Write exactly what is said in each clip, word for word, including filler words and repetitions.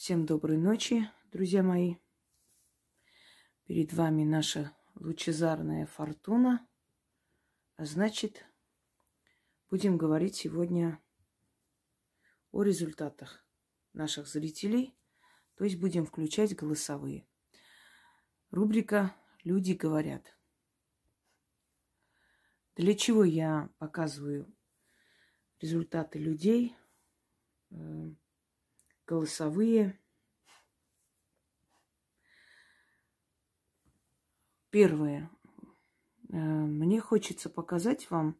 Всем доброй ночи, друзья мои. Перед вами наша лучезарная фортуна. А значит, будем говорить сегодня о результатах наших зрителей. То есть будем включать голосовые. Рубрика «Люди говорят». Для чего я показываю результаты людей, голосовые? Первое. Мне хочется показать вам,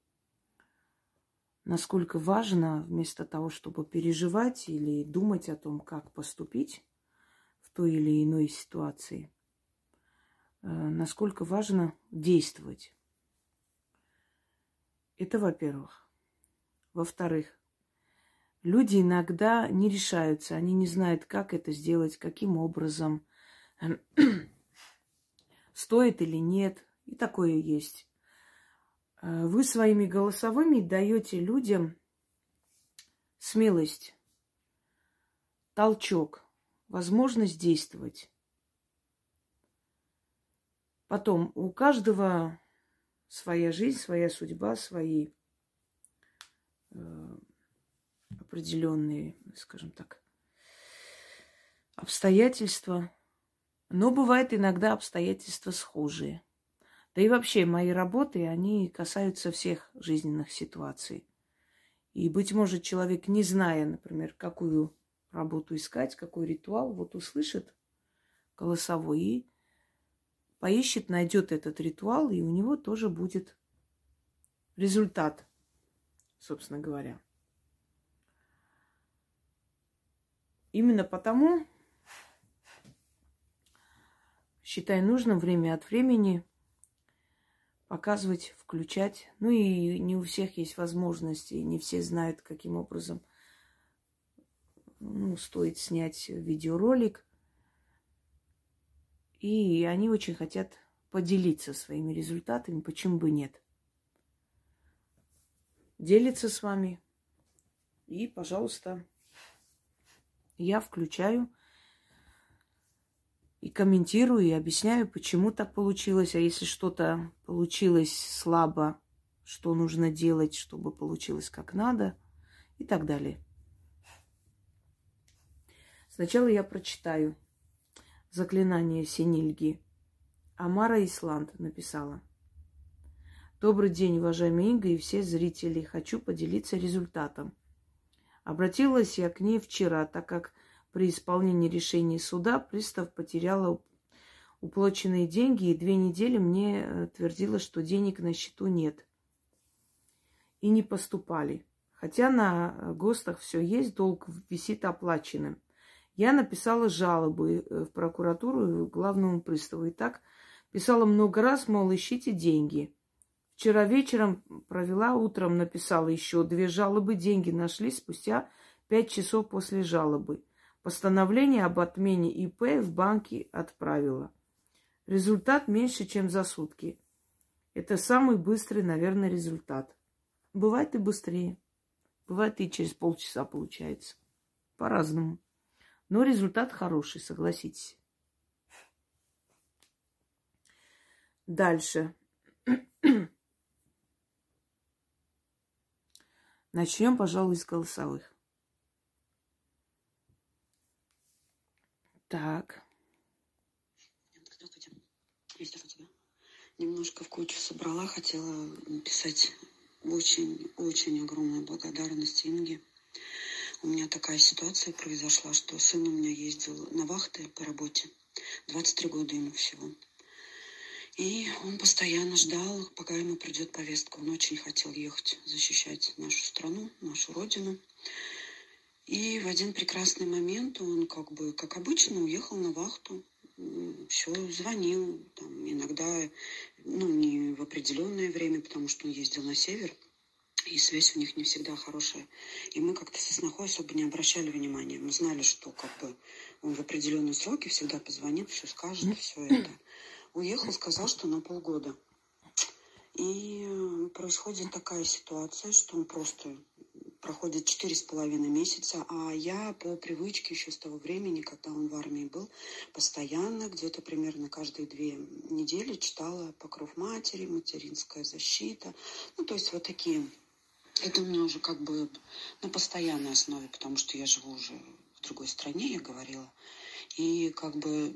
насколько важно, вместо того, чтобы переживать или думать о том, как поступить в той или иной ситуации, насколько важно действовать. Это во-первых. Во-вторых, люди иногда не решаются, они не знают, как это сделать, каким образом, стоит или нет. И такое есть. Вы своими голосовыми даете людям смелость, толчок, возможность действовать. Потом у каждого своя жизнь, своя судьба, свои э, определенные, скажем так, обстоятельства. Но бывают иногда обстоятельства схожие. Да и вообще мои работы, они касаются всех жизненных ситуаций. И, быть может, человек, не зная, например, какую работу искать, какой ритуал, вот услышит голосовой и поищет, найдет этот ритуал, и у него тоже будет результат, собственно говоря. Именно потому, считай нужным время от времени показывать, включать. Ну и не у всех есть возможности, не все знают, каким образом, ну, стоит снять видеоролик. И они очень хотят поделиться своими результатами, почему бы нет. Делиться с вами. И, пожалуйста, я включаю и комментирую, и объясняю, почему так получилось. А если что-то получилось слабо, что нужно делать, чтобы получилось как надо, и так далее. Сначала я прочитаю. Заклинание Синильги. Амара Исланд написала. Добрый день, уважаемые Инга и все зрители. Хочу поделиться результатом. Обратилась я к ней вчера, так как при исполнении решения суда пристав потеряла уплаченные деньги, и две недели мне твердила, что денег на счету нет. И не поступали. Хотя на ГОСТах все есть, долг висит оплаченным. Я написала жалобы в прокуратуру и главному приставу. И так писала много раз, мол, ищите деньги. Вчера вечером провела, утром написала еще две жалобы. Деньги нашли спустя пять часов после жалобы. Постановление об отмене И П в банке отправила. Результат меньше, чем за сутки. Это самый быстрый, наверное, результат. Бывает и быстрее. Бывает и через полчаса получается. По-разному. Но результат хороший, согласитесь. Дальше. Начнем, пожалуй, с голосовых. Так. Здравствуйте. Здравствуйте. Немножко в кучу собрала. Хотела написать очень-очень огромную благодарность Инге. У меня такая ситуация произошла, что сын у меня ездил на вахты по работе. двадцать три года ему всего. И он постоянно ждал, пока ему придет повестка. Он очень хотел ехать защищать нашу страну, нашу родину. И в один прекрасный момент он, как бы, как обычно, уехал на вахту. Все, звонил. Там, иногда, ну, не в определенное время, потому что он ездил на север. И связь у них не всегда хорошая. И мы как-то со снохой особо не обращали внимания. Мы знали, что как бы он в определенные сроки всегда позвонит, все скажет, все это. Уехал, сказал, что на полгода. И происходит такая ситуация, что он просто проходит четыре с половиной месяца, а я по привычке еще с того времени, когда он в армии был, постоянно, где-то примерно каждые две недели читала «Покров матери», «Материнская защита». Ну, то есть вот такие. Это у меня уже как бы на постоянной основе, потому что я живу уже в другой стране, я говорила. И как бы...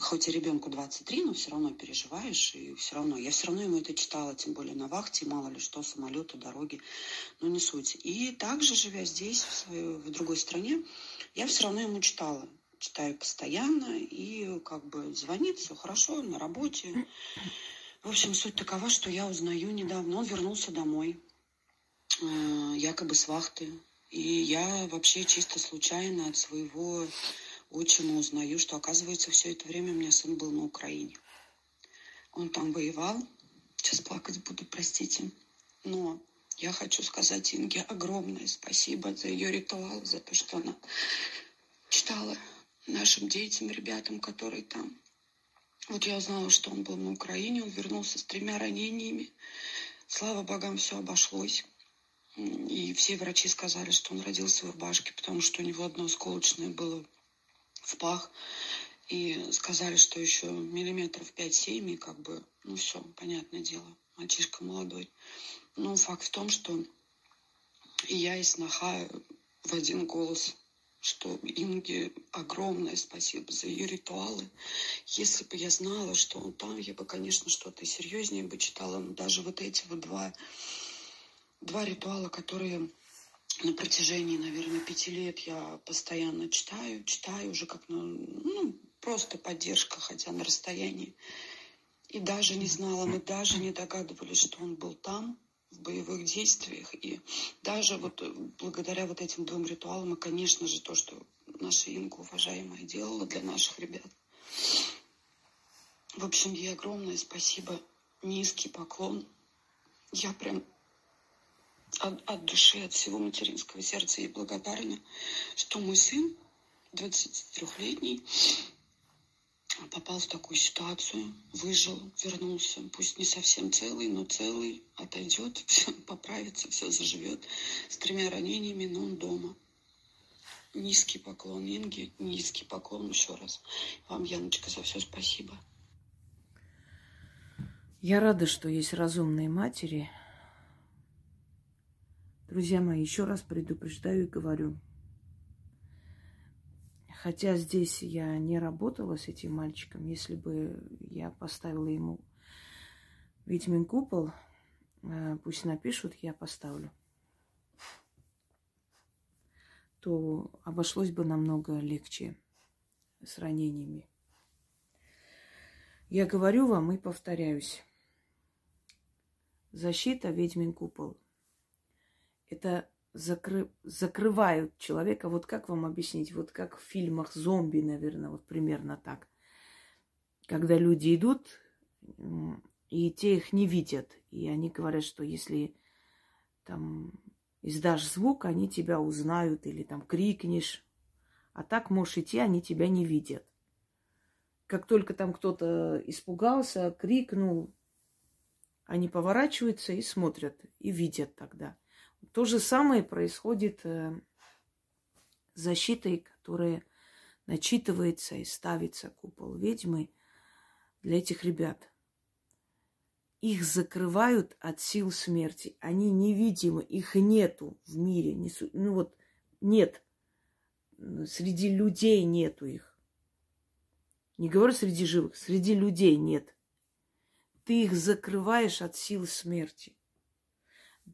Хоть и ребенку двадцать три, но все равно переживаешь, и все равно. Я все равно ему это читала, тем более на вахте, мало ли что, самолеты, дороги, но не суть. И также, живя здесь, в, своей, в другой стране, я все равно ему читала. Читаю постоянно, и как бы звонит, все хорошо, на работе. В общем, суть такова, что я узнаю недавно. Он вернулся домой, якобы с вахты. И я вообще чисто случайно от своего... отчима узнаю, что, оказывается, все это время у меня сын был на Украине. Он там воевал. Сейчас плакать буду, простите. Но я хочу сказать Инге огромное спасибо за ее ритуал, за то, что она читала нашим детям, ребятам, которые там. Вот я узнала, что он был на Украине, он вернулся с тремя ранениями. Слава богам, все обошлось. И все врачи сказали, что он родился в башке, потому что у него одно осколочное было в пах, и сказали, что еще миллиметров пять-семь, и как бы, ну все, понятное дело, мальчишка молодой. Но факт в том, что и я, и сноха в один голос, что Инге огромное спасибо за ее ритуалы. Если бы я знала, что он там, я бы, конечно, что-то серьезнее бы читала, но даже вот эти вот два, два ритуала, которые... На протяжении, наверное, пяти лет я постоянно читаю, читаю уже как, на, ну, просто поддержка, хотя на расстоянии. И даже не знала, мы даже не догадывались, что он был там, в боевых действиях. И даже вот благодаря вот этим двум ритуалам, и, конечно же, то, что наша Инга, уважаемая, делала для наших ребят. В общем, ей огромное спасибо, низкий поклон. Я прям... От, от души, от всего материнского сердца ей благодарна, что мой сын, двадцатитрёхлетний, попал в такую ситуацию, выжил, вернулся, пусть не совсем целый, но целый, отойдет, все поправится, все заживет, с тремя ранениями, но он дома. Низкий поклон Инге, низкий поклон еще раз. Вам, Яночка, за все спасибо. Я рада, что есть разумные матери. Друзья мои, еще раз предупреждаю и говорю. Хотя здесь я не работала с этим мальчиком, если бы я поставила ему ведьмин купол, пусть напишут, я поставлю, то обошлось бы намного легче с ранениями. Я говорю вам и повторяюсь. Защита, ведьмин купол. Это закры... закрывают человека. Вот как вам объяснить? Вот как в фильмах зомби, наверное, вот примерно так. Когда люди идут, и те их не видят. И они говорят, что если там издашь звук, они тебя узнают. Или там крикнешь. А так можешь идти, они тебя не видят. Как только там кто-то испугался, крикнул, они поворачиваются и смотрят. И видят тогда. То же самое происходит с защитой, которая начитывается и ставится купол ведьмы для этих ребят. Их закрывают от сил смерти. Они невидимы, их нету в мире. Ну вот нет. Среди людей нету их. Не говорю среди живых, среди людей нет. Ты их закрываешь от сил смерти.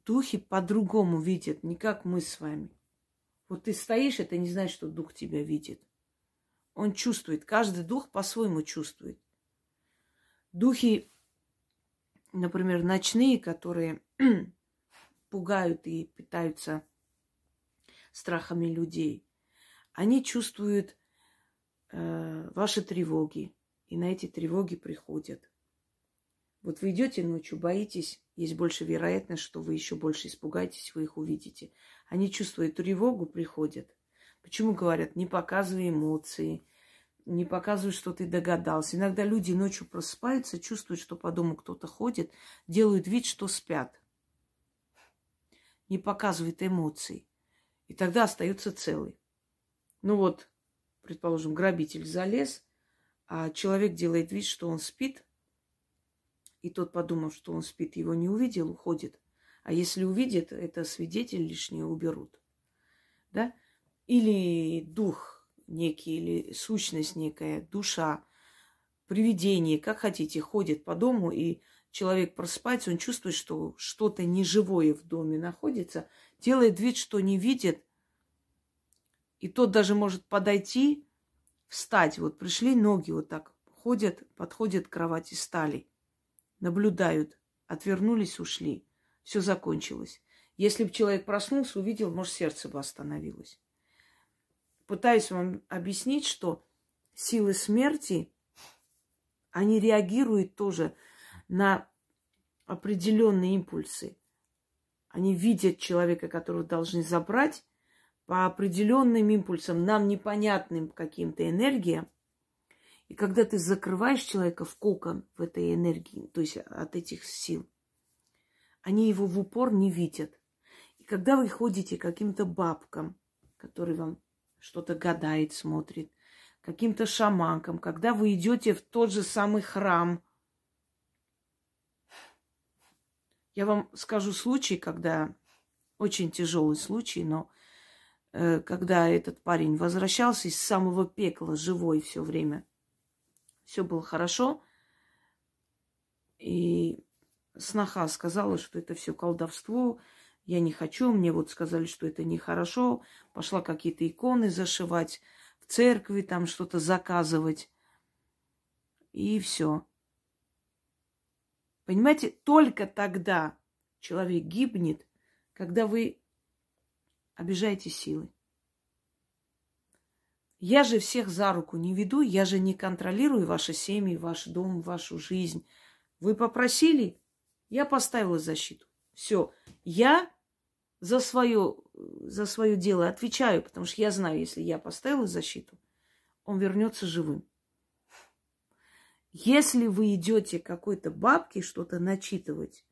Духи по-другому видят, не как мы с вами. Вот ты стоишь, это не значит, что дух тебя видит. Он чувствует, каждый дух по-своему чувствует. Духи, например, ночные, которые пугают и питаются страхами людей, они чувствуют э, ваши тревоги, и на эти тревоги приходят. Вот вы идете ночью, боитесь, есть больше вероятность, что вы еще больше испугаетесь, вы их увидите. Они чувствуют тревогу, приходят. Почему говорят? Не показывай эмоции, не показывай, что ты догадался. Иногда люди ночью просыпаются, чувствуют, что по дому кто-то ходит, делают вид, что спят. не показывает эмоций. И тогда остается целый. Ну вот, предположим, грабитель залез, а человек делает вид, что он спит. И тот, подумав, что он спит, его не увидел, уходит. А если увидит, это свидетель лишнее уберут. Да? Или дух некий, или сущность некая, душа, привидение, как хотите, ходит по дому, и человек просыпается, он чувствует, что что-то неживое в доме находится, делает вид, что не видит, и тот даже может подойти, встать. Вот пришли, ноги вот так ходят, подходят к кровати, стали, наблюдают, отвернулись, ушли. Все закончилось. Если бы человек проснулся, увидел, может, сердце бы остановилось. Пытаюсь вам объяснить, что силы смерти, они реагируют тоже на определенные импульсы. Они видят человека, которого должны забрать, по определенным импульсам, нам непонятным каким-то энергиям. И когда ты закрываешь человека в кокон в этой энергии, то есть от этих сил, они его в упор не видят. И когда вы ходите к каким-то бабкам, которые вам что-то гадает, смотрит, каким-то шаманкам, когда вы идете в тот же самый храм, я вам скажу случай, когда очень тяжелый случай, но э, когда этот парень возвращался из самого пекла, живой все время, все было хорошо, и сноха сказала, что это все колдовство, я не хочу, мне вот сказали, что это нехорошо, пошла какие-то иконы зашивать, в церкви там что-то заказывать, и все. Понимаете, только тогда человек гибнет, когда вы обижаете силы. Я же всех за руку не веду, я же не контролирую ваши семьи, ваш дом, вашу жизнь. Вы попросили, я поставила защиту. Все. Я за свое, за свое дело отвечаю, потому что я знаю, если я поставила защиту, он вернется живым. Если вы идете к какой-то бабке что-то начитывать,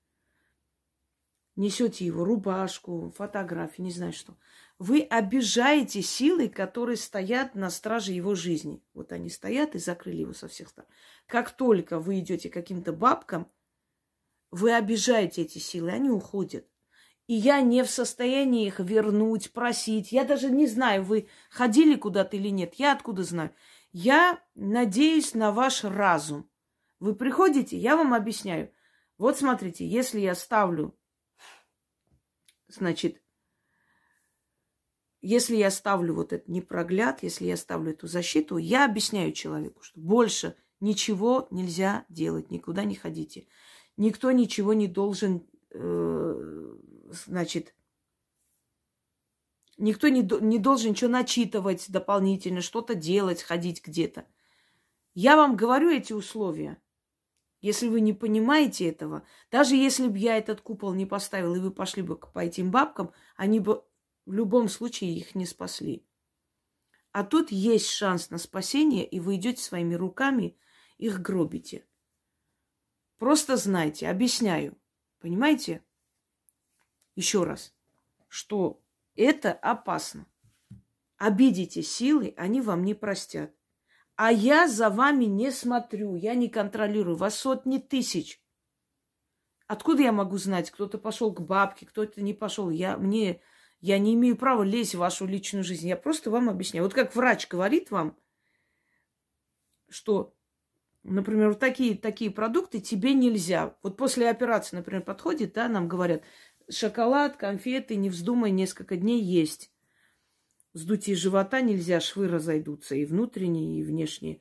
несете его рубашку, фотографии, не знаю что, вы обижаете силы, которые стоят на страже его жизни. Вот они стоят и закрыли его со всех сторон. Как только вы идете к каким-то бабкам, вы обижаете эти силы, они уходят. И я не в состоянии их вернуть, просить. Я даже не знаю, вы ходили куда-то или нет. Я откуда знаю? Я надеюсь на ваш разум. Вы приходите, я вам объясняю. Вот смотрите, если я ставлю, значит, если я ставлю вот этот непрогляд, если я ставлю эту защиту, я объясняю человеку, что больше ничего нельзя делать, никуда не ходите. Никто ничего не должен, э, значит, никто не, до, не должен ничего начитывать дополнительно, что-то делать, ходить где-то. Я вам говорю эти условия. Если вы не понимаете этого, даже если бы я этот купол не поставил, и вы пошли бы по этим бабкам, они бы в любом случае их не спасли. А тут есть шанс на спасение, и вы идете своими руками, их гробите. Просто знайте, объясняю, понимаете? Еще раз, что это опасно. Обидите силы, они вам не простят. А я за вами не смотрю, я не контролирую, вас сотни тысяч. Откуда я могу знать, кто-то пошел к бабке, кто-то не пошел? Я, мне, я не имею права лезть в вашу личную жизнь, я просто вам объясняю. Вот как врач говорит вам, что... Например, вот такие, такие продукты тебе нельзя. Вот после операции, например, подходит, да, нам говорят, шоколад, конфеты, не вздумай несколько дней есть. Сдутие живота нельзя, швы разойдутся и внутренние, и внешние.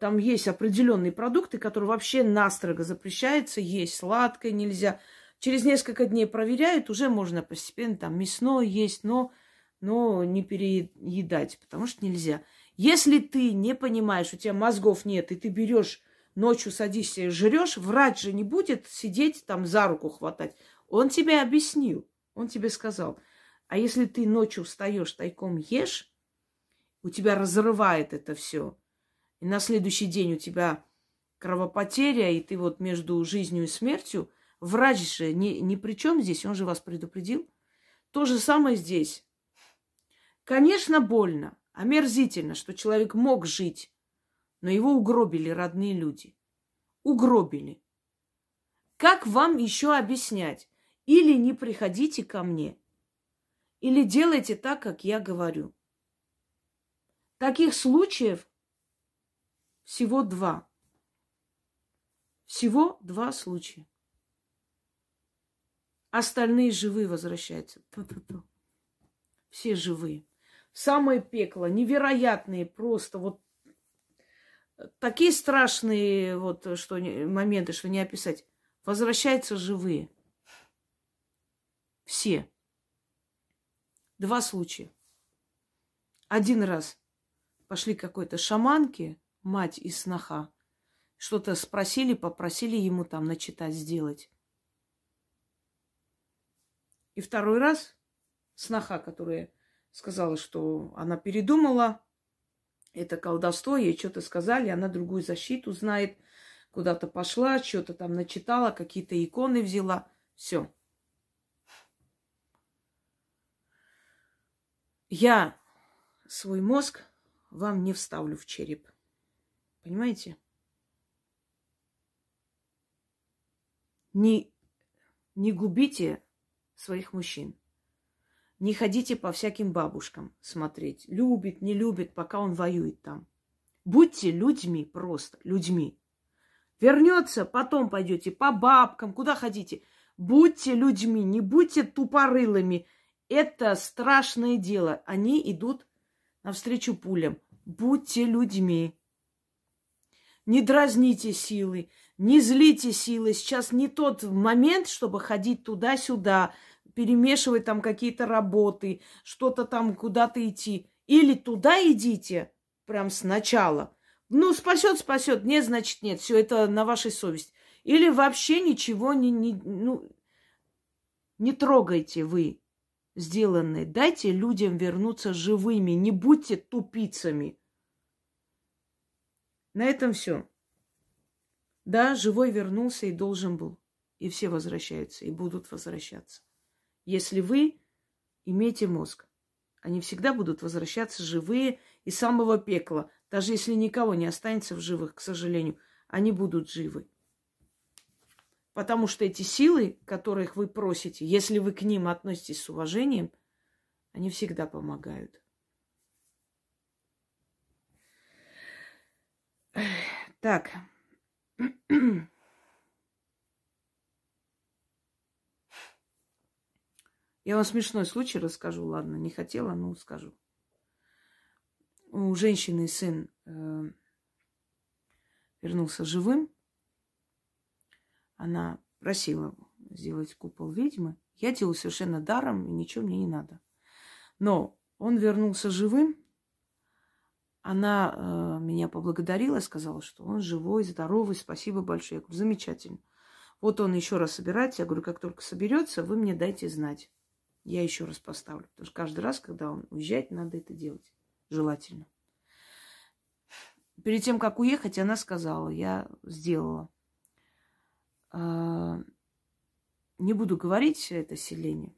Там есть определенные продукты, которые вообще настрого запрещаются есть, сладкое нельзя. Через несколько дней проверяют, уже можно постепенно там мясное есть, но, но не переедать, потому что нельзя. Если ты не понимаешь, у тебя мозгов нет, и ты берешь, ночью садишься и жрешь, врач же не будет сидеть там за руку хватать. Он тебе объяснил, он тебе сказал. А если ты ночью встаешь, тайком ешь, у тебя разрывает это все. И на следующий день у тебя кровопотеря, и ты вот между жизнью и смертью. Врач же ни, ни при чем здесь, он же вас предупредил, То же самое здесь. Конечно, больно, омерзительно, что человек мог жить, но его угробили родные люди. Угробили. Как вам еще объяснять? Или не приходите ко мне, или делайте так, как я говорю. Таких случаев всего два. Всего два случая. Остальные живые возвращаются. Пу-пу-пу. Все живые. Самое пекло, невероятные просто вот такие страшные вот, что, моменты, что не описать. Возвращаются живые. Все. Два случая. Один раз пошли к какой-то шаманке, мать и сноха, что-то спросили, попросили ему там начитать, сделать. И второй раз сноха, которая сказала, что она передумала, это колдовство, ей что-то сказали, она другую защиту знает, куда-то пошла, что-то там начитала, какие-то иконы взяла, все. Я свой мозг вам не вставлю в череп. Понимаете? Не, не губите своих мужчин. Не ходите по всяким бабушкам смотреть. Любит, не любит, пока он воюет там. Будьте людьми просто, людьми. Вернется, потом пойдете по бабкам, куда хотите. Будьте людьми, не будьте тупорылыми. Это страшное дело. Они идут навстречу пулям. Будьте людьми. Не дразните силы, не злите силы. Сейчас не тот момент, чтобы ходить туда-сюда, перемешивать там какие-то работы, что-то там куда-то идти. Или туда идите прям сначала. Ну, спасет, спасет. Нет, значит, нет. Все это на вашей совести. Или вообще ничего не, не, ну, не трогайте вы. Сделанные. Дайте людям вернуться живыми. Не будьте тупицами. На этом все. Да, живой вернулся и должен был. И все возвращаются, и будут возвращаться. Если вы имеете мозг, они всегда будут возвращаться живые из самого пекла. Даже если никого не останется в живых, к сожалению, они будут живы. Потому что эти силы, которых вы просите, если вы к ним относитесь с уважением, они всегда помогают. Так. Я вам смешной случай расскажу, ладно, не хотела, но скажу. У женщины сын э, вернулся живым. Она просила сделать купол ведьмы. Я делаю совершенно даром, и ничего мне не надо. Но он вернулся живым. Она э, меня поблагодарила, сказала, что он живой, здоровый, спасибо большое. Я говорю, замечательно. Вот он еще раз собирается. Я говорю, как только соберется, вы мне дайте знать. Я еще раз поставлю. Потому что каждый раз, когда он уезжает, надо это делать. Желательно. Перед тем, как уехать, она сказала, я сделала. Не буду говорить это селение.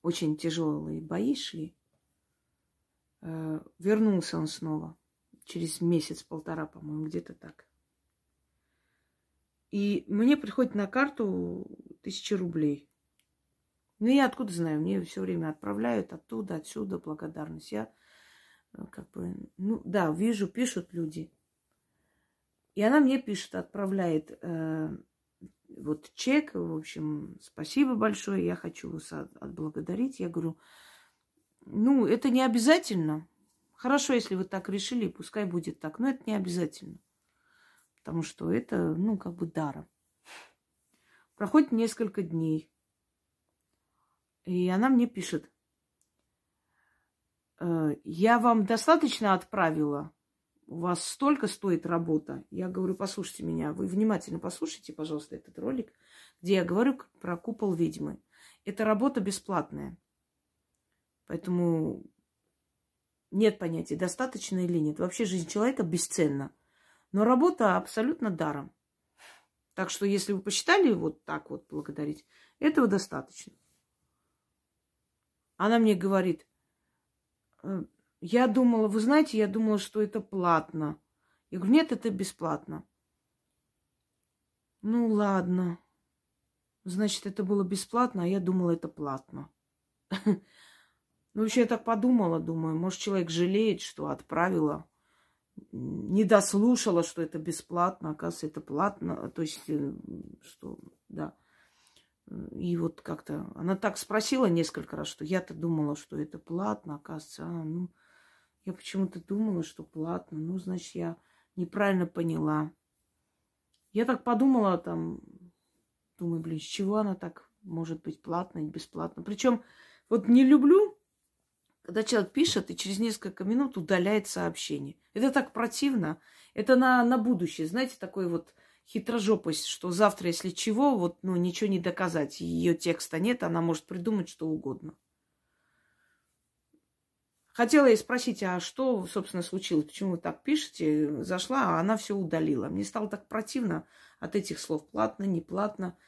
Очень тяжелые бои шли. Вернулся он снова. Через месяц-полтора, по-моему, где-то так. И мне приходит на карту тысяча рублей. Ну, я откуда знаю? Мне все время отправляют оттуда, отсюда благодарность. Я как бы, ну, да, вижу, пишут люди. И она мне пишет, отправляет э, вот чек, в общем, спасибо большое, я хочу вас отблагодарить. Я говорю, ну, это не обязательно. Хорошо, если вы так решили, пускай будет так, но это не обязательно. Потому что это, ну, как бы даром. Проходит несколько дней. И она мне пишет, э, я вам достаточно отправила? У вас столько стоит работа. Я говорю, послушайте меня. Вы внимательно послушайте, пожалуйста, этот ролик, где я говорю про купол ведьмы. Эта работа бесплатная. Поэтому нет понятия, достаточно или нет. Вообще жизнь человека бесценна. Но работа абсолютно даром. Так что, если вы посчитали вот так вот благодарить, этого достаточно. Она мне говорит, я думала, вы знаете, я думала, что это платно. Я говорю, нет, это бесплатно. Ну, ладно. Значит, это было бесплатно, а я думала, это платно. Ну, вообще, я так подумала, думаю, может, человек жалеет, что отправила, не дослушала, что это бесплатно, оказывается, это платно, то есть, что, да. И вот как-то она так спросила несколько раз, что я-то думала, что это платно, оказывается, а, ну, я почему-то думала, что платно, ну, значит, я неправильно поняла. Я так подумала, там, думаю, блин, с чего она так может быть платно и бесплатно. Причем вот не люблю, когда человек пишет и через несколько минут удаляет сообщение. Это так противно. Это на, на будущее, знаете, такой вот хитрожопость, что завтра, если чего, вот, ну, ничего не доказать. Ее текста нет, она может придумать что угодно. Хотела ей спросить, а что, собственно, случилось? Почему вы так пишете? Зашла, а она все удалила. Мне стало так противно от этих слов. Платно, не платно.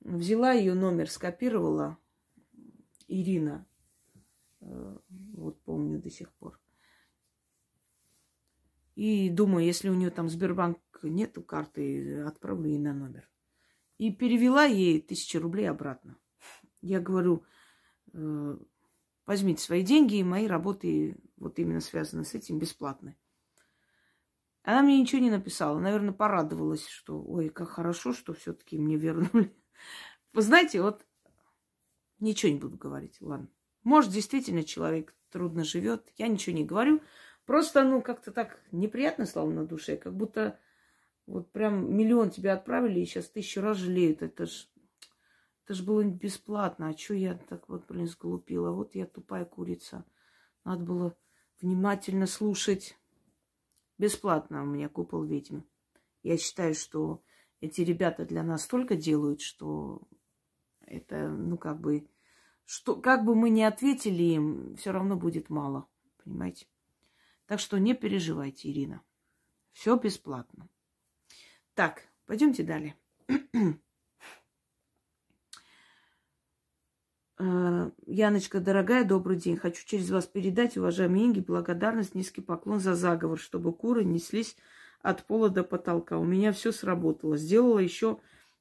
Взяла ее номер, скопировала. Ирина. Вот помню до сих пор. И думаю, если у нее там Сбербанк нету карты, отправлю ей на номер. И перевела ей тысячу рублей обратно. Я говорю, возьмите свои деньги, и мои работы, вот именно связаны с этим, бесплатны. Она мне ничего не написала. Наверное, порадовалась, что, ой, как хорошо, что все-таки мне вернули. Вы знаете, вот ничего не буду говорить, ладно. Может, действительно человек трудно живет, я ничего не говорю. Просто, ну, как-то так неприятно стало на душе, как будто вот прям миллион тебя отправили, и сейчас тысячу раз жалеют. Это ж, это ж было бесплатно. А чё я так вот, блин, сглупила? Вот я тупая курица. Надо было внимательно слушать. Бесплатно у меня купол ведьмы. Я считаю, что эти ребята для нас столько делают, что это, ну, как бы, что, как бы мы ни ответили им, все равно будет мало, понимаете? Так что не переживайте, Ирина. Все бесплатно. Так, пойдемте далее. Яночка, дорогая, добрый день. Хочу через вас передать, уважаемые Инги, благодарность, низкий поклон за заговор, чтобы куры неслись от пола до потолка. У меня все сработало. Сделала еще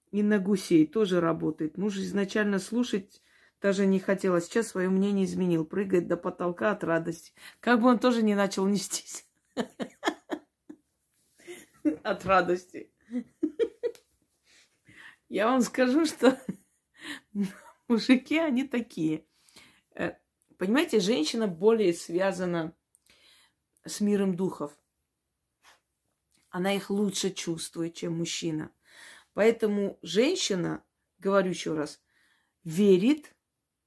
и на гусей. Тоже работает. Муж изначально слушать даже не хотел, а сейчас свое мнение изменил. Прыгает до потолка от радости. Как бы он тоже не начал нестись. От радости. Я вам скажу, что мужики, они такие. Понимаете, женщина более связана с миром духов. Она их лучше чувствует, чем мужчина. Поэтому женщина, говорю еще раз, верит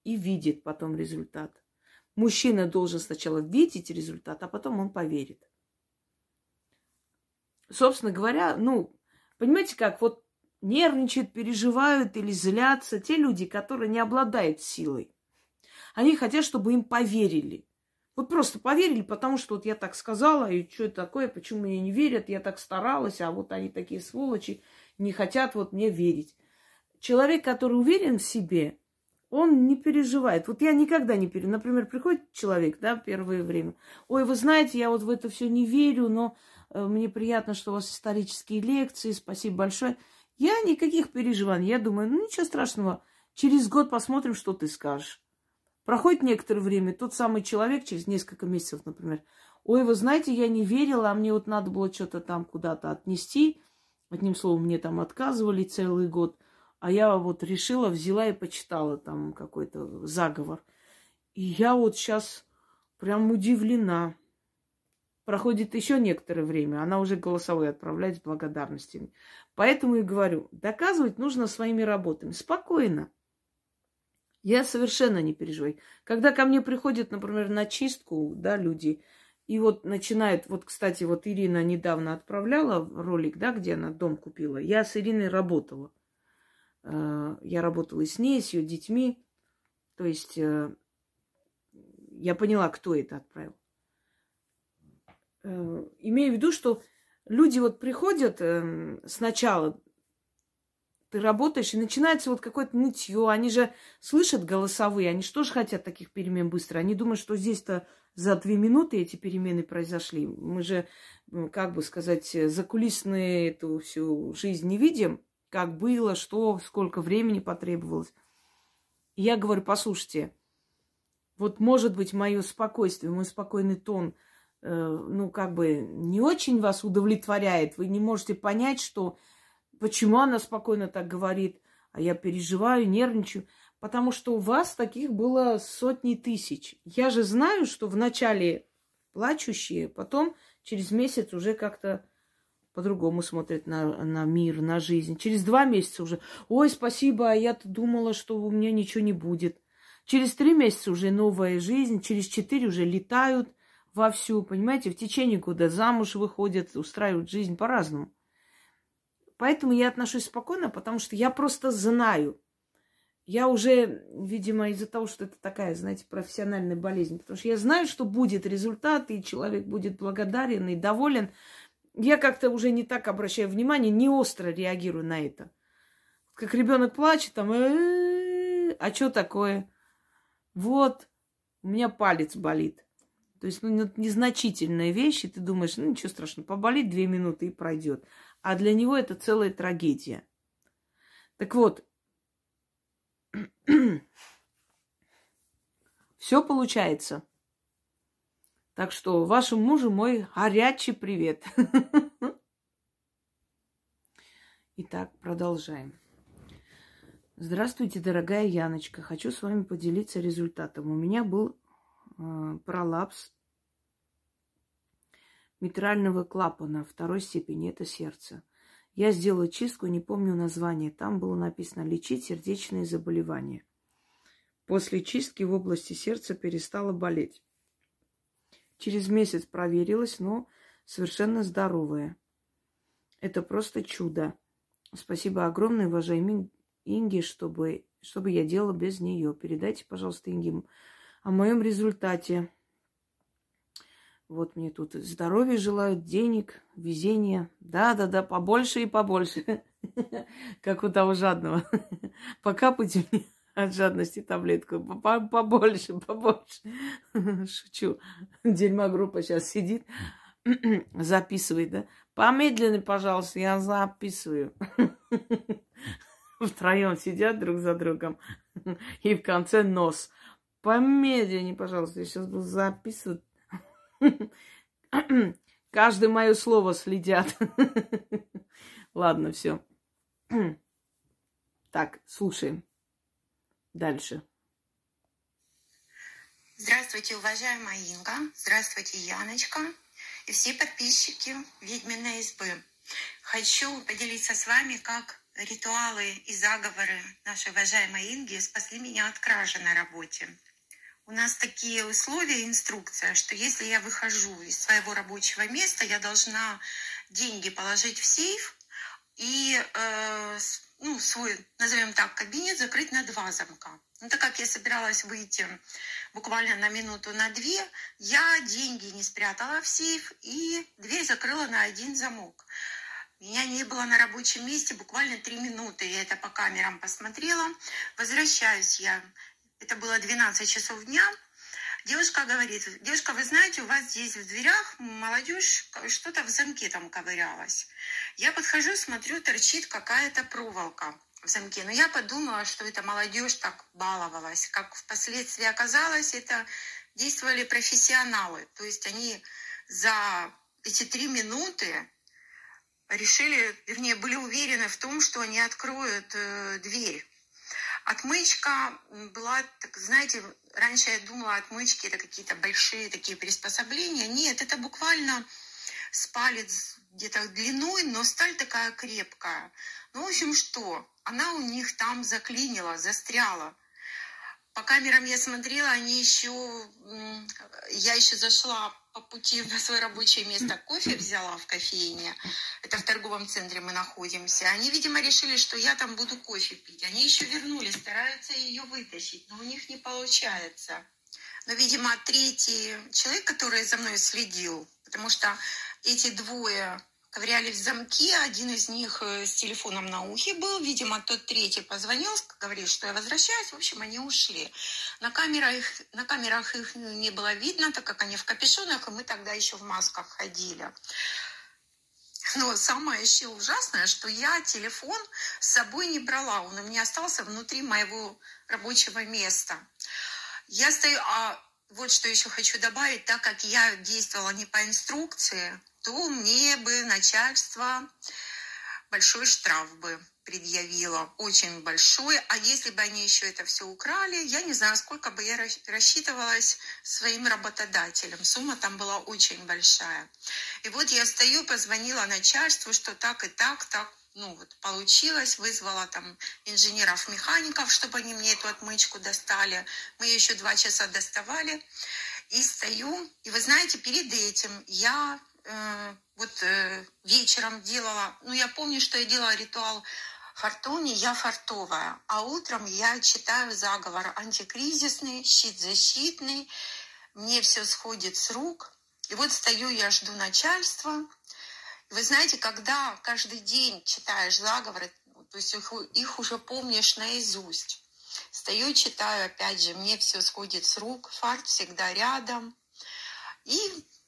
и видит потом результат. Мужчина должен сначала видеть результат, а потом он поверит. Собственно говоря, ну, понимаете как, вот нервничают, переживают или злятся те люди, которые не обладают силой. Они хотят, чтобы им поверили. Вот просто поверили, потому что вот я так сказала, и что это такое, почему мне не верят, я так старалась, а вот они такие сволочи, не хотят вот мне верить. Человек, который уверен в себе, он не переживает. Вот я никогда не переживаю. Например, приходит человек, да, первое время. Ой, вы знаете, я вот в это все не верю, но мне приятно, что у вас исторические лекции, спасибо большое. Я никаких переживаний. Я думаю, ну ничего страшного, через год посмотрим, что ты скажешь. Проходит некоторое время, тот самый человек через несколько месяцев, например. Ой, вы знаете, я не верила, а мне вот надо было что-то там куда-то отнести. Одним словом, мне там отказывали целый год. А я вот решила, взяла и почитала там какой-то заговор. И я вот сейчас прям удивлена. Проходит еще некоторое время, она уже голосовой отправляет с благодарностями. Поэтому и говорю, доказывать нужно своими работами. Спокойно. Я совершенно не переживаю. Когда ко мне приходят, например, на чистку, да, люди, и вот начинают, вот, кстати, вот Ирина недавно отправляла ролик, да, где она дом купила. Я с Ириной работала. Я работала и с ней, и с ее детьми. То есть я поняла, кто это отправил. Имею в виду, что люди вот приходят сначала ты работаешь, и начинается вот какое-то нытье. Они же слышат голосовые, они же тоже хотят таких перемен быстро. Они думают, что здесь-то за две минуты эти перемены произошли. Мы же, как бы сказать, закулисную эту всю жизнь не видим, как было, что, сколько времени потребовалось. И я говорю, послушайте, вот может быть мое спокойствие, мой спокойный тон, ну, как бы не очень вас удовлетворяет. Вы не можете понять, что почему она спокойно так говорит, а я переживаю, нервничаю. Потому что у вас таких было сотни тысяч. Я же знаю, что вначале плачущие, потом через месяц уже как-то по-другому смотрят на, на мир, на жизнь. Через два месяца уже, ой, спасибо, а я-то думала, что у меня ничего не будет. Через три месяца уже новая жизнь, через четыре уже летают вовсю, понимаете, в течение года замуж выходят, устраивают жизнь по-разному. Поэтому я отношусь спокойно, потому что я просто знаю. Я уже, видимо, из-за того, что это такая, знаете, профессиональная болезнь, потому что я знаю, что будет результат, и человек будет благодарен и доволен. Я как-то уже не так обращаю внимание, не остро реагирую на это. Как ребенок плачет, там, а что такое? Вот, у меня палец болит. То есть, ну, незначительная вещь, и ты думаешь, ну, ничего страшного, поболит две минуты и пройдет. А для него это целая трагедия. Так вот, все получается. Так что вашему мужу мой горячий привет. Итак, продолжаем. Здравствуйте, дорогая Яночка. Хочу с вами поделиться результатом. У меня был э, пролапс митрального клапана второй степени. Это сердце. Я сделала чистку, не помню название. Там было написано «Лечить сердечные заболевания». После чистки в области сердца перестало болеть. Через месяц проверилась, но совершенно здоровая. Это просто чудо. Спасибо огромное, уважаемый Инге, чтобы, чтобы я делала без нее. Передайте, пожалуйста, Инге о моем результате. Вот мне тут здоровья желают, денег, везения. Да-да-да, побольше и побольше. Как у того жадного. Покапайте мне от жадности таблетку. Побольше, побольше. Шучу. Дерьма группа сейчас сидит, записывает, да? Помедленнее, пожалуйста, я записываю. Втроем сидят друг за другом. И в конце нос. Помедленнее, пожалуйста, я сейчас буду записывать. Каждое мое слово следят. Ладно, все. Так, слушаем. Дальше. Здравствуйте, уважаемая Инга. Здравствуйте, Яночка. И все подписчики Ведьминой избы. Хочу поделиться с вами, как ритуалы и заговоры нашей уважаемой Инги спасли меня от кражи на работе. У нас такие условия, инструкция, что если я выхожу из своего рабочего места, я должна деньги положить в сейф и э, ну, свой, назовем так, кабинет закрыть на два замка. Ну, так как я собиралась выйти буквально на минуту, на две, я деньги не спрятала в сейф и дверь закрыла на один замок. Меня не было на рабочем месте буквально три минуты, я это по камерам посмотрела. Возвращаюсь я. Это было двенадцать часов дня. Девушка говорит, девушка, вы знаете, у вас здесь в дверях молодежь что-то в замке там ковырялась. Я подхожу, смотрю, торчит какая-то проволока в замке. Но я подумала, что это молодежь так баловалась. Как впоследствии оказалось, это действовали профессионалы. То есть они за эти три минуты решили, вернее, были уверены в том, что они откроют э, дверь. Отмычка была, так, знаете, раньше я думала, отмычки это какие-то большие такие приспособления. Нет, это буквально с палец где-то длиной, но сталь такая крепкая. Ну, в общем, что? Она у них там заклинила, застряла. По камерам я смотрела, они еще... Я еще зашла по пути на свое рабочее место, кофе взяла в кофейне. Это в торговом центре мы находимся. Они, видимо, решили, что я там буду кофе пить. Они еще вернулись, стараются ее вытащить, но у них не получается. Но, видимо, третий человек, который за мной следил, потому что эти двое, ковырялись в замке, один из них с телефоном на ухе был, видимо, тот третий позвонил, говорит, что я возвращаюсь, в общем, они ушли. На камерах, на камерах их не было видно, так как они в капюшонах, и мы тогда еще в масках ходили. Но самое еще ужасное, что я телефон с собой не брала, он у меня остался внутри моего рабочего места. Я стою, а вот что еще хочу добавить, так как я действовала не по инструкции, то мне бы начальство большой штраф бы предъявило, очень большой. А если бы они еще это все украли, я не знаю, сколько бы я рассчитывалась своим работодателем. Сумма там была очень большая. И вот я стою, позвонила начальству, что так и так, так, ну вот получилось, вызвала там инженеров-механиков, чтобы они мне эту отмычку достали. Мы ее еще два часа доставали. И стою, и вы знаете, перед этим я... вот вечером делала, ну я помню, что я делала ритуал Хартони, я фартовая, а утром я читаю заговор антикризисный, щит защитный, мне все сходит с рук, и вот стою я, жду начальства. Вы знаете, когда каждый день читаешь заговоры, то есть их, их уже помнишь наизусть, стою, читаю, опять же, мне все сходит с рук, фарт всегда рядом, и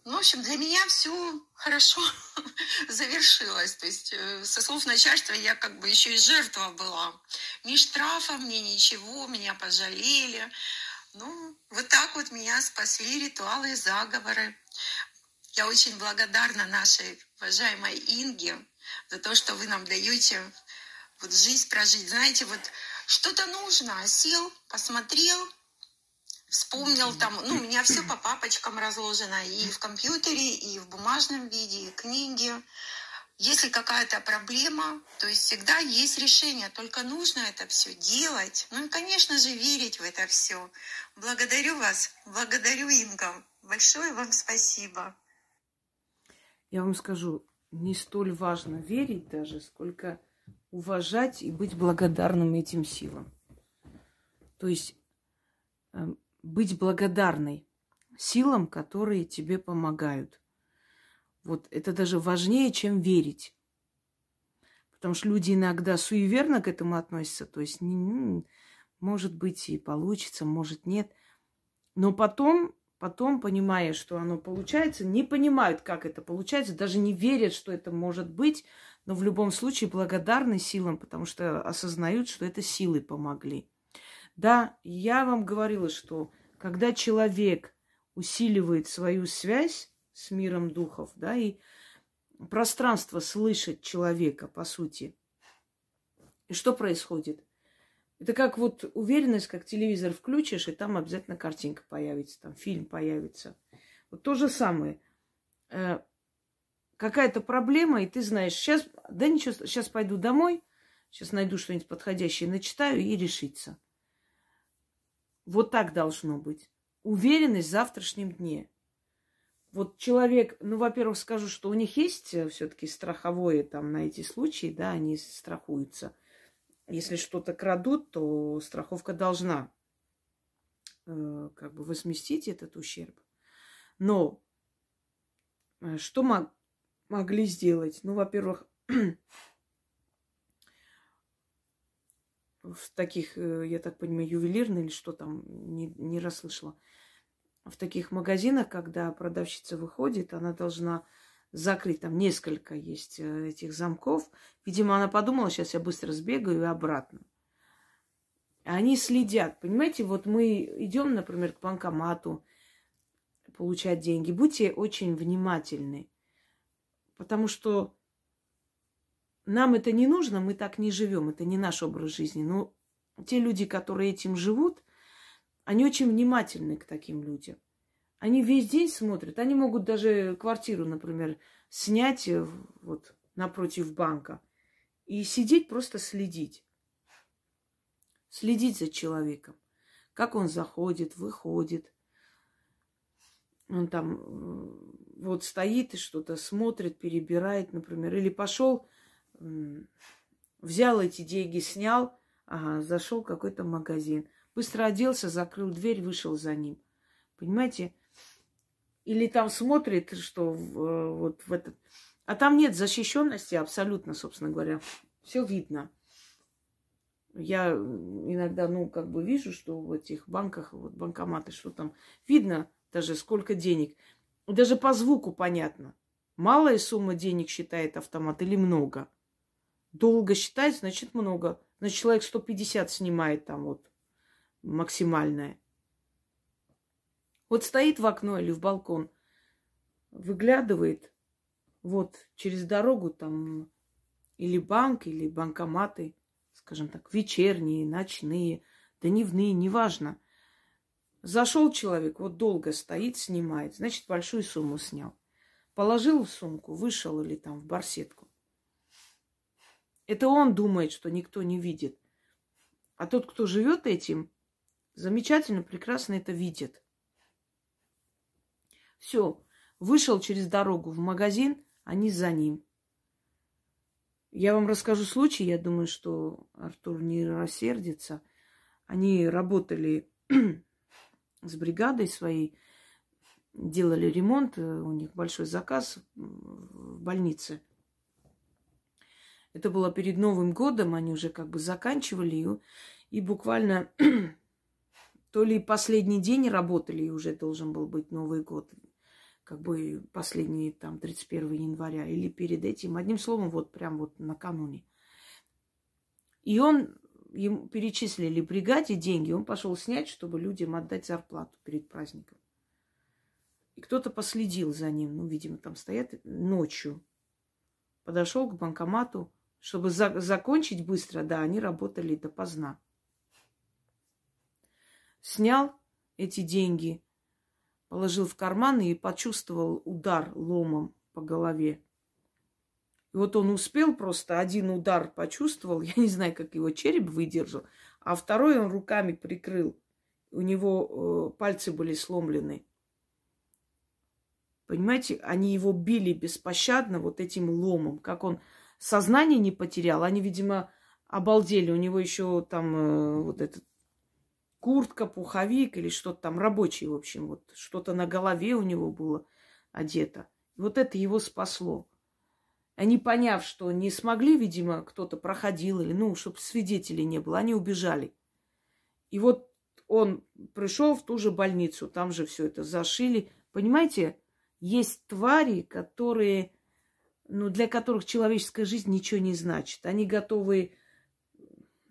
ну, в общем, для меня все хорошо завершилось. То есть, со слов начальства, я как бы еще и жертва была. Ни штрафа, мне ничего, меня пожалели. Ну, вот так вот меня спасли ритуалы и заговоры. Я очень благодарна нашей уважаемой Инге за то, что вы нам даете вот жизнь прожить. Знаете, вот что-то нужно, сел, посмотрел, вспомнил там, ну, у меня все по папочкам разложено, и в компьютере, и в бумажном виде, и книги. Если какая-то проблема, то есть всегда есть решение, только нужно это все делать. Ну и, конечно же, верить в это все. Благодарю вас, благодарю, Инга. Большое вам спасибо. Я вам скажу, не столь важно верить даже, сколько уважать и быть благодарным этим силам. То есть быть благодарной силам, которые тебе помогают. Вот это даже важнее, чем верить. Потому что люди иногда суеверно к этому относятся. То есть, может быть, и получится, может, нет. Но потом, потом, понимая, что оно получается, не понимают, как это получается, даже не верят, что это может быть, но в любом случае благодарны силам, потому что осознают, что это силы помогли. Да, я вам говорила, что когда человек усиливает свою связь с миром духов, да, и пространство слышит человека, по сути, и что происходит? Это как вот уверенность, как телевизор включишь, и там обязательно картинка появится, там фильм появится. Вот то же самое. Какая-то проблема, и ты знаешь, сейчас, да ничего, сейчас пойду домой, сейчас найду что-нибудь подходящее, начитаю и решится. Вот так должно быть. Уверенность в завтрашнем дне. Вот человек, ну, во-первых, скажу, что у них есть все-таки страховое там на эти случаи, да, они страхуются. Если что-то крадут, то страховка должна э, как бы возместить этот ущерб. Но что мог, могли сделать? Ну, во-первых, в таких, я так понимаю, ювелирных или что там, не, не расслышала. В таких магазинах, когда продавщица выходит, она должна закрыть, там несколько есть этих замков. Видимо, она подумала, сейчас я быстро сбегаю и обратно. Они следят, понимаете, вот мы идем, например, к банкомату получать деньги. Будьте очень внимательны, потому что нам это не нужно, мы так не живем, это не наш образ жизни. Но те люди, которые этим живут, они очень внимательны к таким людям. Они весь день смотрят, они могут даже квартиру, например, снять вот напротив банка и сидеть просто следить. Следить за человеком, как он заходит, выходит. Он там вот стоит и что-то смотрит, перебирает, например, или пошел... взял эти деньги, снял, ага, зашел в какой-то магазин. Быстро оделся, закрыл дверь, вышел за ним. Понимаете? Или там смотрит, что вот в этот А там нет защищенности абсолютно, собственно говоря. Все видно. Я иногда, ну, как бы вижу, что в этих банках, вот банкоматы, что там, видно даже сколько денег. Даже по звуку понятно. Малая сумма денег считает автомат или много. Долго считает, значит много. Значит, человек сто пятьдесят снимает там вот максимальное. Вот стоит в окно или в балкон, выглядывает, вот через дорогу там или банк, или банкоматы, скажем так, вечерние, ночные, дневные, неважно. Зашел человек, вот долго стоит, снимает, значит, большую сумму снял. Положил в сумку, вышел или там в барсетку. Это он думает, что никто не видит. А тот, кто живет этим, замечательно, прекрасно это видит. Все, вышел через дорогу в магазин, они за ним. Я вам расскажу случай, я думаю, что Артур не рассердится. Они работали с бригадой своей, делали ремонт, у них большой заказ в больнице. Это было перед Новым годом, они уже как бы заканчивали, и, и буквально то ли последний день работали, и уже должен был быть Новый год, как бы последний там тридцать первого января, или перед этим, одним словом, вот прям вот накануне. И он, ему перечислили бригаде деньги, он пошел снять, чтобы людям отдать зарплату перед праздником. И кто-то последил за ним, ну, видимо, там стоят ночью. Подошел к банкомату, чтобы за- закончить быстро, да, они работали допоздна. Снял эти деньги, положил в карман и почувствовал удар ломом по голове. И вот он успел просто, один удар почувствовал, я не знаю, как его череп выдержал, а второй он руками прикрыл. У него э, пальцы были сломлены. Понимаете, они его били беспощадно вот этим ломом. Как он сознание не потерял, они, видимо, обалдели. У него еще там э, вот этот куртка, пуховик или что-то там, рабочий, в общем, вот что-то на голове у него было одето. Вот это его спасло. Они, поняв, что не смогли, видимо, кто-то проходил, или, ну, чтобы свидетелей не было, они убежали. И вот он пришел в ту же больницу, там же все это зашили. Понимаете, есть твари, которые, ну, для которых человеческая жизнь ничего не значит. Они готовы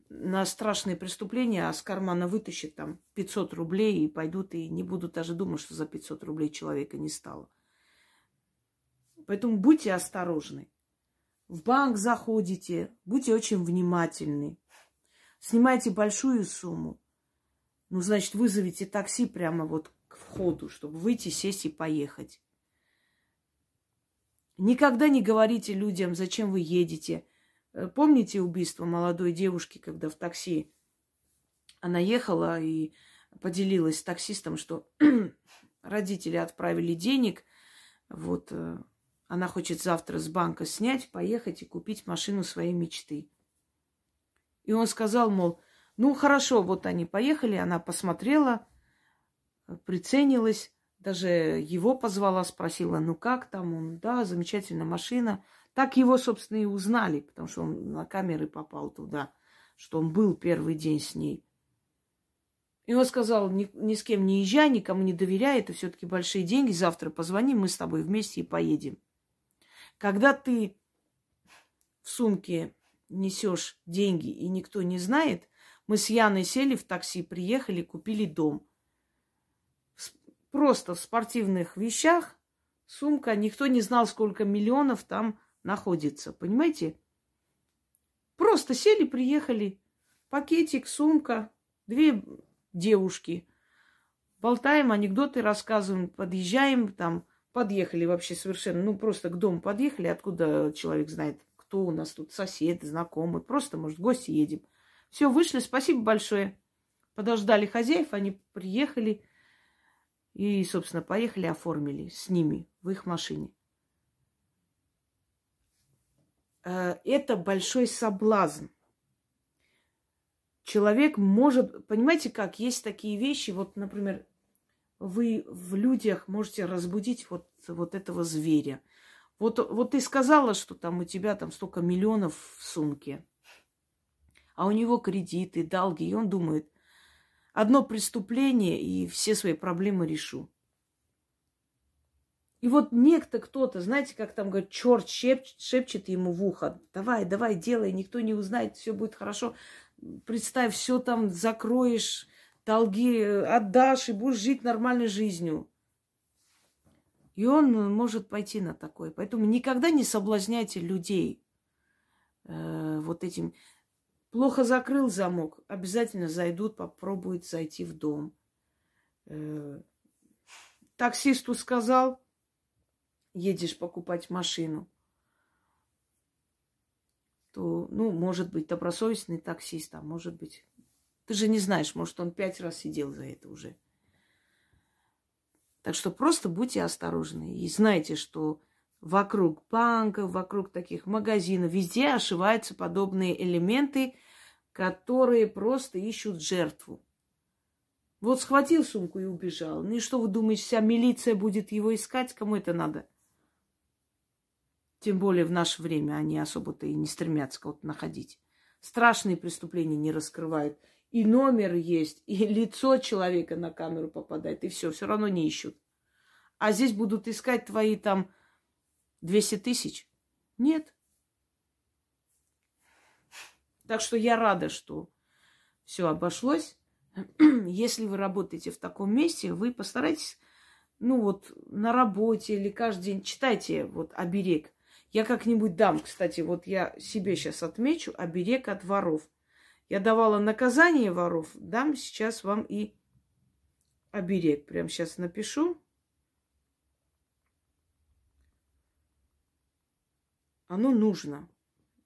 на страшные преступления, а с кармана вытащат там пятьсот рублей и пойдут, и не будут даже думать, что за пятьсот рублей человека не стало. Поэтому будьте осторожны. В банк заходите, будьте очень внимательны. Снимайте большую сумму. Ну, значит, вызовите такси прямо вот к входу, чтобы выйти, сесть и поехать. Никогда не говорите людям, зачем вы едете. Помните убийство молодой девушки, когда в такси она ехала и поделилась с таксистом, что родители отправили денег, вот она хочет завтра с банка снять, поехать и купить машину своей мечты. И он сказал, мол, ну хорошо, вот они поехали, она посмотрела, приценилась, даже его позвала, спросила, ну как там он, да, замечательная машина. Так его, собственно, и узнали, потому что он на камеры попал туда, что он был первый день с ней. И он сказал, ни, ни с кем не езжай, никому не доверяй, это все-таки большие деньги, завтра позвони, мы с тобой вместе и поедем. Когда ты в сумке несешь деньги и никто не знает, мы с Яной сели в такси, приехали, купили дом. Просто в спортивных вещах, сумка, никто не знал, сколько миллионов там находится, понимаете? Просто сели, приехали, пакетик, сумка, две девушки. Болтаем, анекдоты рассказываем, подъезжаем, там подъехали вообще совершенно, ну просто к дому подъехали, откуда человек знает, кто у нас тут сосед, знакомый, просто, может, в гости едем. Все, вышли, спасибо большое. Подождали хозяев, они приехали и, собственно, поехали, оформили с ними в их машине. Это большой соблазн. Человек может... Понимаете как? Есть такие вещи. Вот, например, вы в людях можете разбудить вот, вот этого зверя. Вот, вот ты сказала, что там у тебя там столько миллионов в сумке, а у него кредиты, долги, и он думает, одно преступление и все свои проблемы решу. И вот некто, кто-то, знаете, как там говорит, черт шепчет, шепчет ему в ухо, давай, давай, делай, никто не узнает, все будет хорошо. Представь, все там закроешь, долги отдашь и будешь жить нормальной жизнью. И он может пойти на такое. Поэтому никогда не соблазняйте людей э, вот этим. Плохо закрыл замок, обязательно зайдут, попробуют зайти в дом. Э, таксисту сказал, едешь покупать машину, то, ну, может быть, добросовестный таксист, а может быть... Ты же не знаешь, может, он пять раз сидел за это уже. Так что просто будьте осторожны и знайте, что вокруг банков, вокруг таких магазинов, везде ошиваются подобные элементы, которые просто ищут жертву. Вот схватил сумку и убежал. Ну и что вы думаете, вся милиция будет его искать? Кому это надо? Тем более в наше время они особо-то и не стремятся кого-то находить. Страшные преступления не раскрывают. И номер есть, и лицо человека на камеру попадает, и все, все равно не ищут. А здесь будут искать твои там двести тысяч? Нет. Так что я рада, что все обошлось. Если вы работаете в таком месте, вы постарайтесь, ну вот, на работе или каждый день читайте вот оберег. Я как-нибудь дам, кстати, вот я себе сейчас отмечу оберег от воров. Я давала наказание воров, дам сейчас вам и оберег. Прямо сейчас напишу. Оно нужно.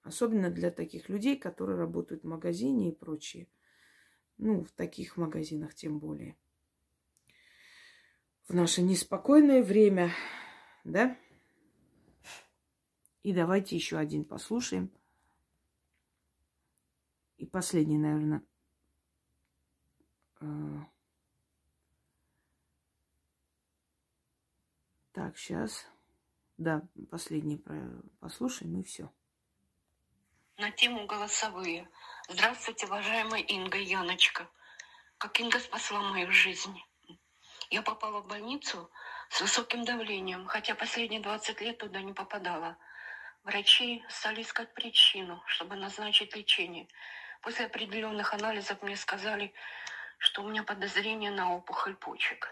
Особенно для таких людей, которые работают в магазине и прочее. Ну, в таких магазинах тем более. В наше неспокойное время, да? И давайте еще один послушаем. И последний, наверное. Так, сейчас. Да, последний послушаем, и все. На тему голосовые. Здравствуйте, уважаемая Инга, Яночка. Как Инга спасла мою жизнь. Я попала в больницу с высоким давлением, хотя последние двадцать лет туда не попадала. Врачи стали искать причину, чтобы назначить лечение. После определенных анализов мне сказали, что у меня подозрение на опухоль почек.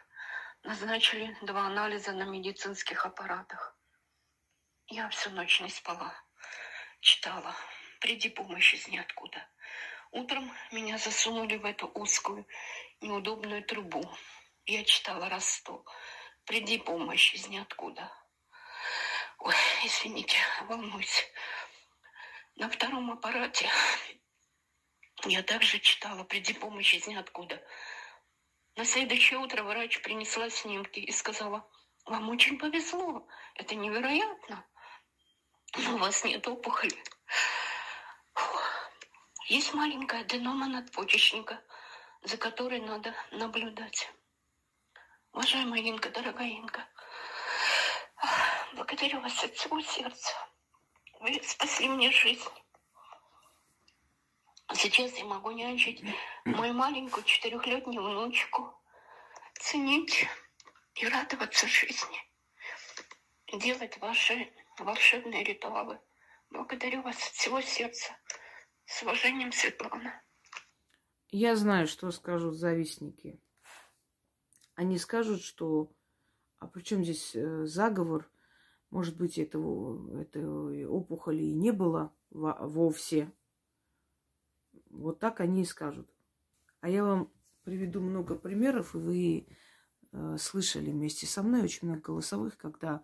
Назначили два анализа на медицинских аппаратах. Я всю ночь не спала. Читала. «Приди помощи из ниоткуда». Утром меня засунули в эту узкую, неудобную трубу. Я читала раз сто. «Приди помощи из ниоткуда». Ой, извините, волнуюсь. На втором аппарате... Я также читала «Приди помощь из ниоткуда». На следующее утро врач принесла снимки и сказала, вам очень повезло, это невероятно, но у вас нет опухоли. Фух. Есть маленькая аденома надпочечника, за которой надо наблюдать. Уважаемая Инга, дорогая Инга, благодарю вас от всего сердца. Вы спасли мне жизнь. Сейчас я могу нянчить мою маленькую четырехлетнюю внучку, ценить и радоваться жизни, делать ваши волшебные ритуалы. Благодарю вас от всего сердца. С уважением, Светлана. Я знаю, что скажут завистники. Они скажут, что... А при чем здесь заговор? Может быть, этого, этой опухоли и не было вовсе. Вот так они и скажут. А я вам приведу много примеров, и вы э, слышали вместе со мной очень много голосовых, когда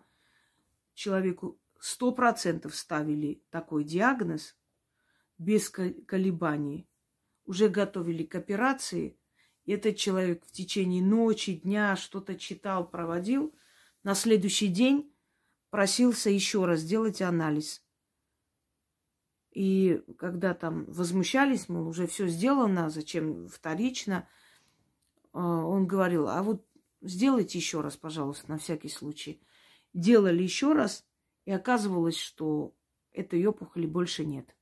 человеку сто процентов ставили такой диагноз без колебаний, уже готовили к операции. Этот человек в течение ночи, дня что-то читал, проводил. На следующий день просился еще раз делать анализ. И когда там возмущались, мол, уже все сделано, зачем вторично, он говорил, а вот сделайте еще раз, пожалуйста, на всякий случай. Делали еще раз, И оказывалось, что этой опухоли больше нет.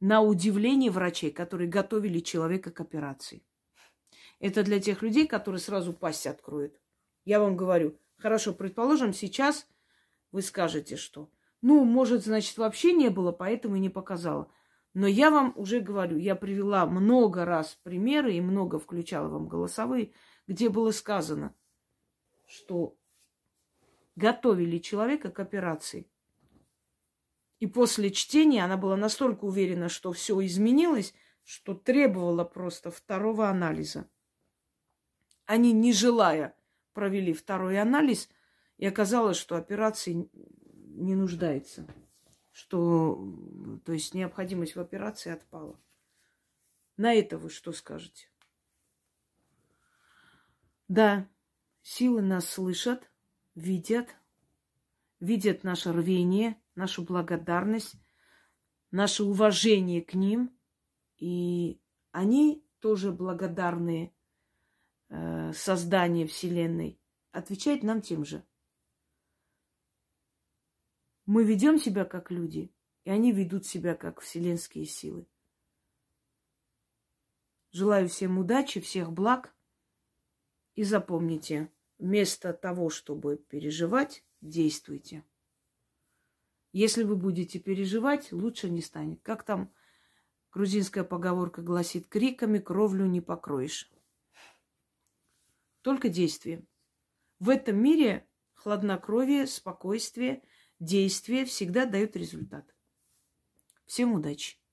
На удивление врачей, которые готовили человека к операции. Это для тех людей, которые сразу пасть откроют. Я вам говорю, хорошо, предположим, сейчас вы скажете, что ну, может, значит, вообще не было, поэтому и не показала. Но я вам уже говорю, я привела много раз примеры и много включала вам голосовые, где было сказано, что готовили человека к операции. И после чтения она была настолько уверена, что все изменилось, что требовала просто второго анализа. Они, не желая, провели второй анализ, и оказалось, что операции не нуждается, что, то есть, необходимость в операции отпала. На это вы что скажете? Да, силы нас слышат, видят, видят наше рвение, нашу благодарность, наше уважение к ним, и они тоже благодарные э, создания Вселенной, отвечают нам тем же. Мы ведем себя как люди, и они ведут себя как вселенские силы. Желаю всем удачи, всех благ. И запомните, вместо того, чтобы переживать, действуйте. Если вы будете переживать, лучше не станет. Как там грузинская поговорка гласит, криками кровлю не покроешь. Только действием. В этом мире хладнокровие, спокойствие, действия всегда дают результат. Всем удачи!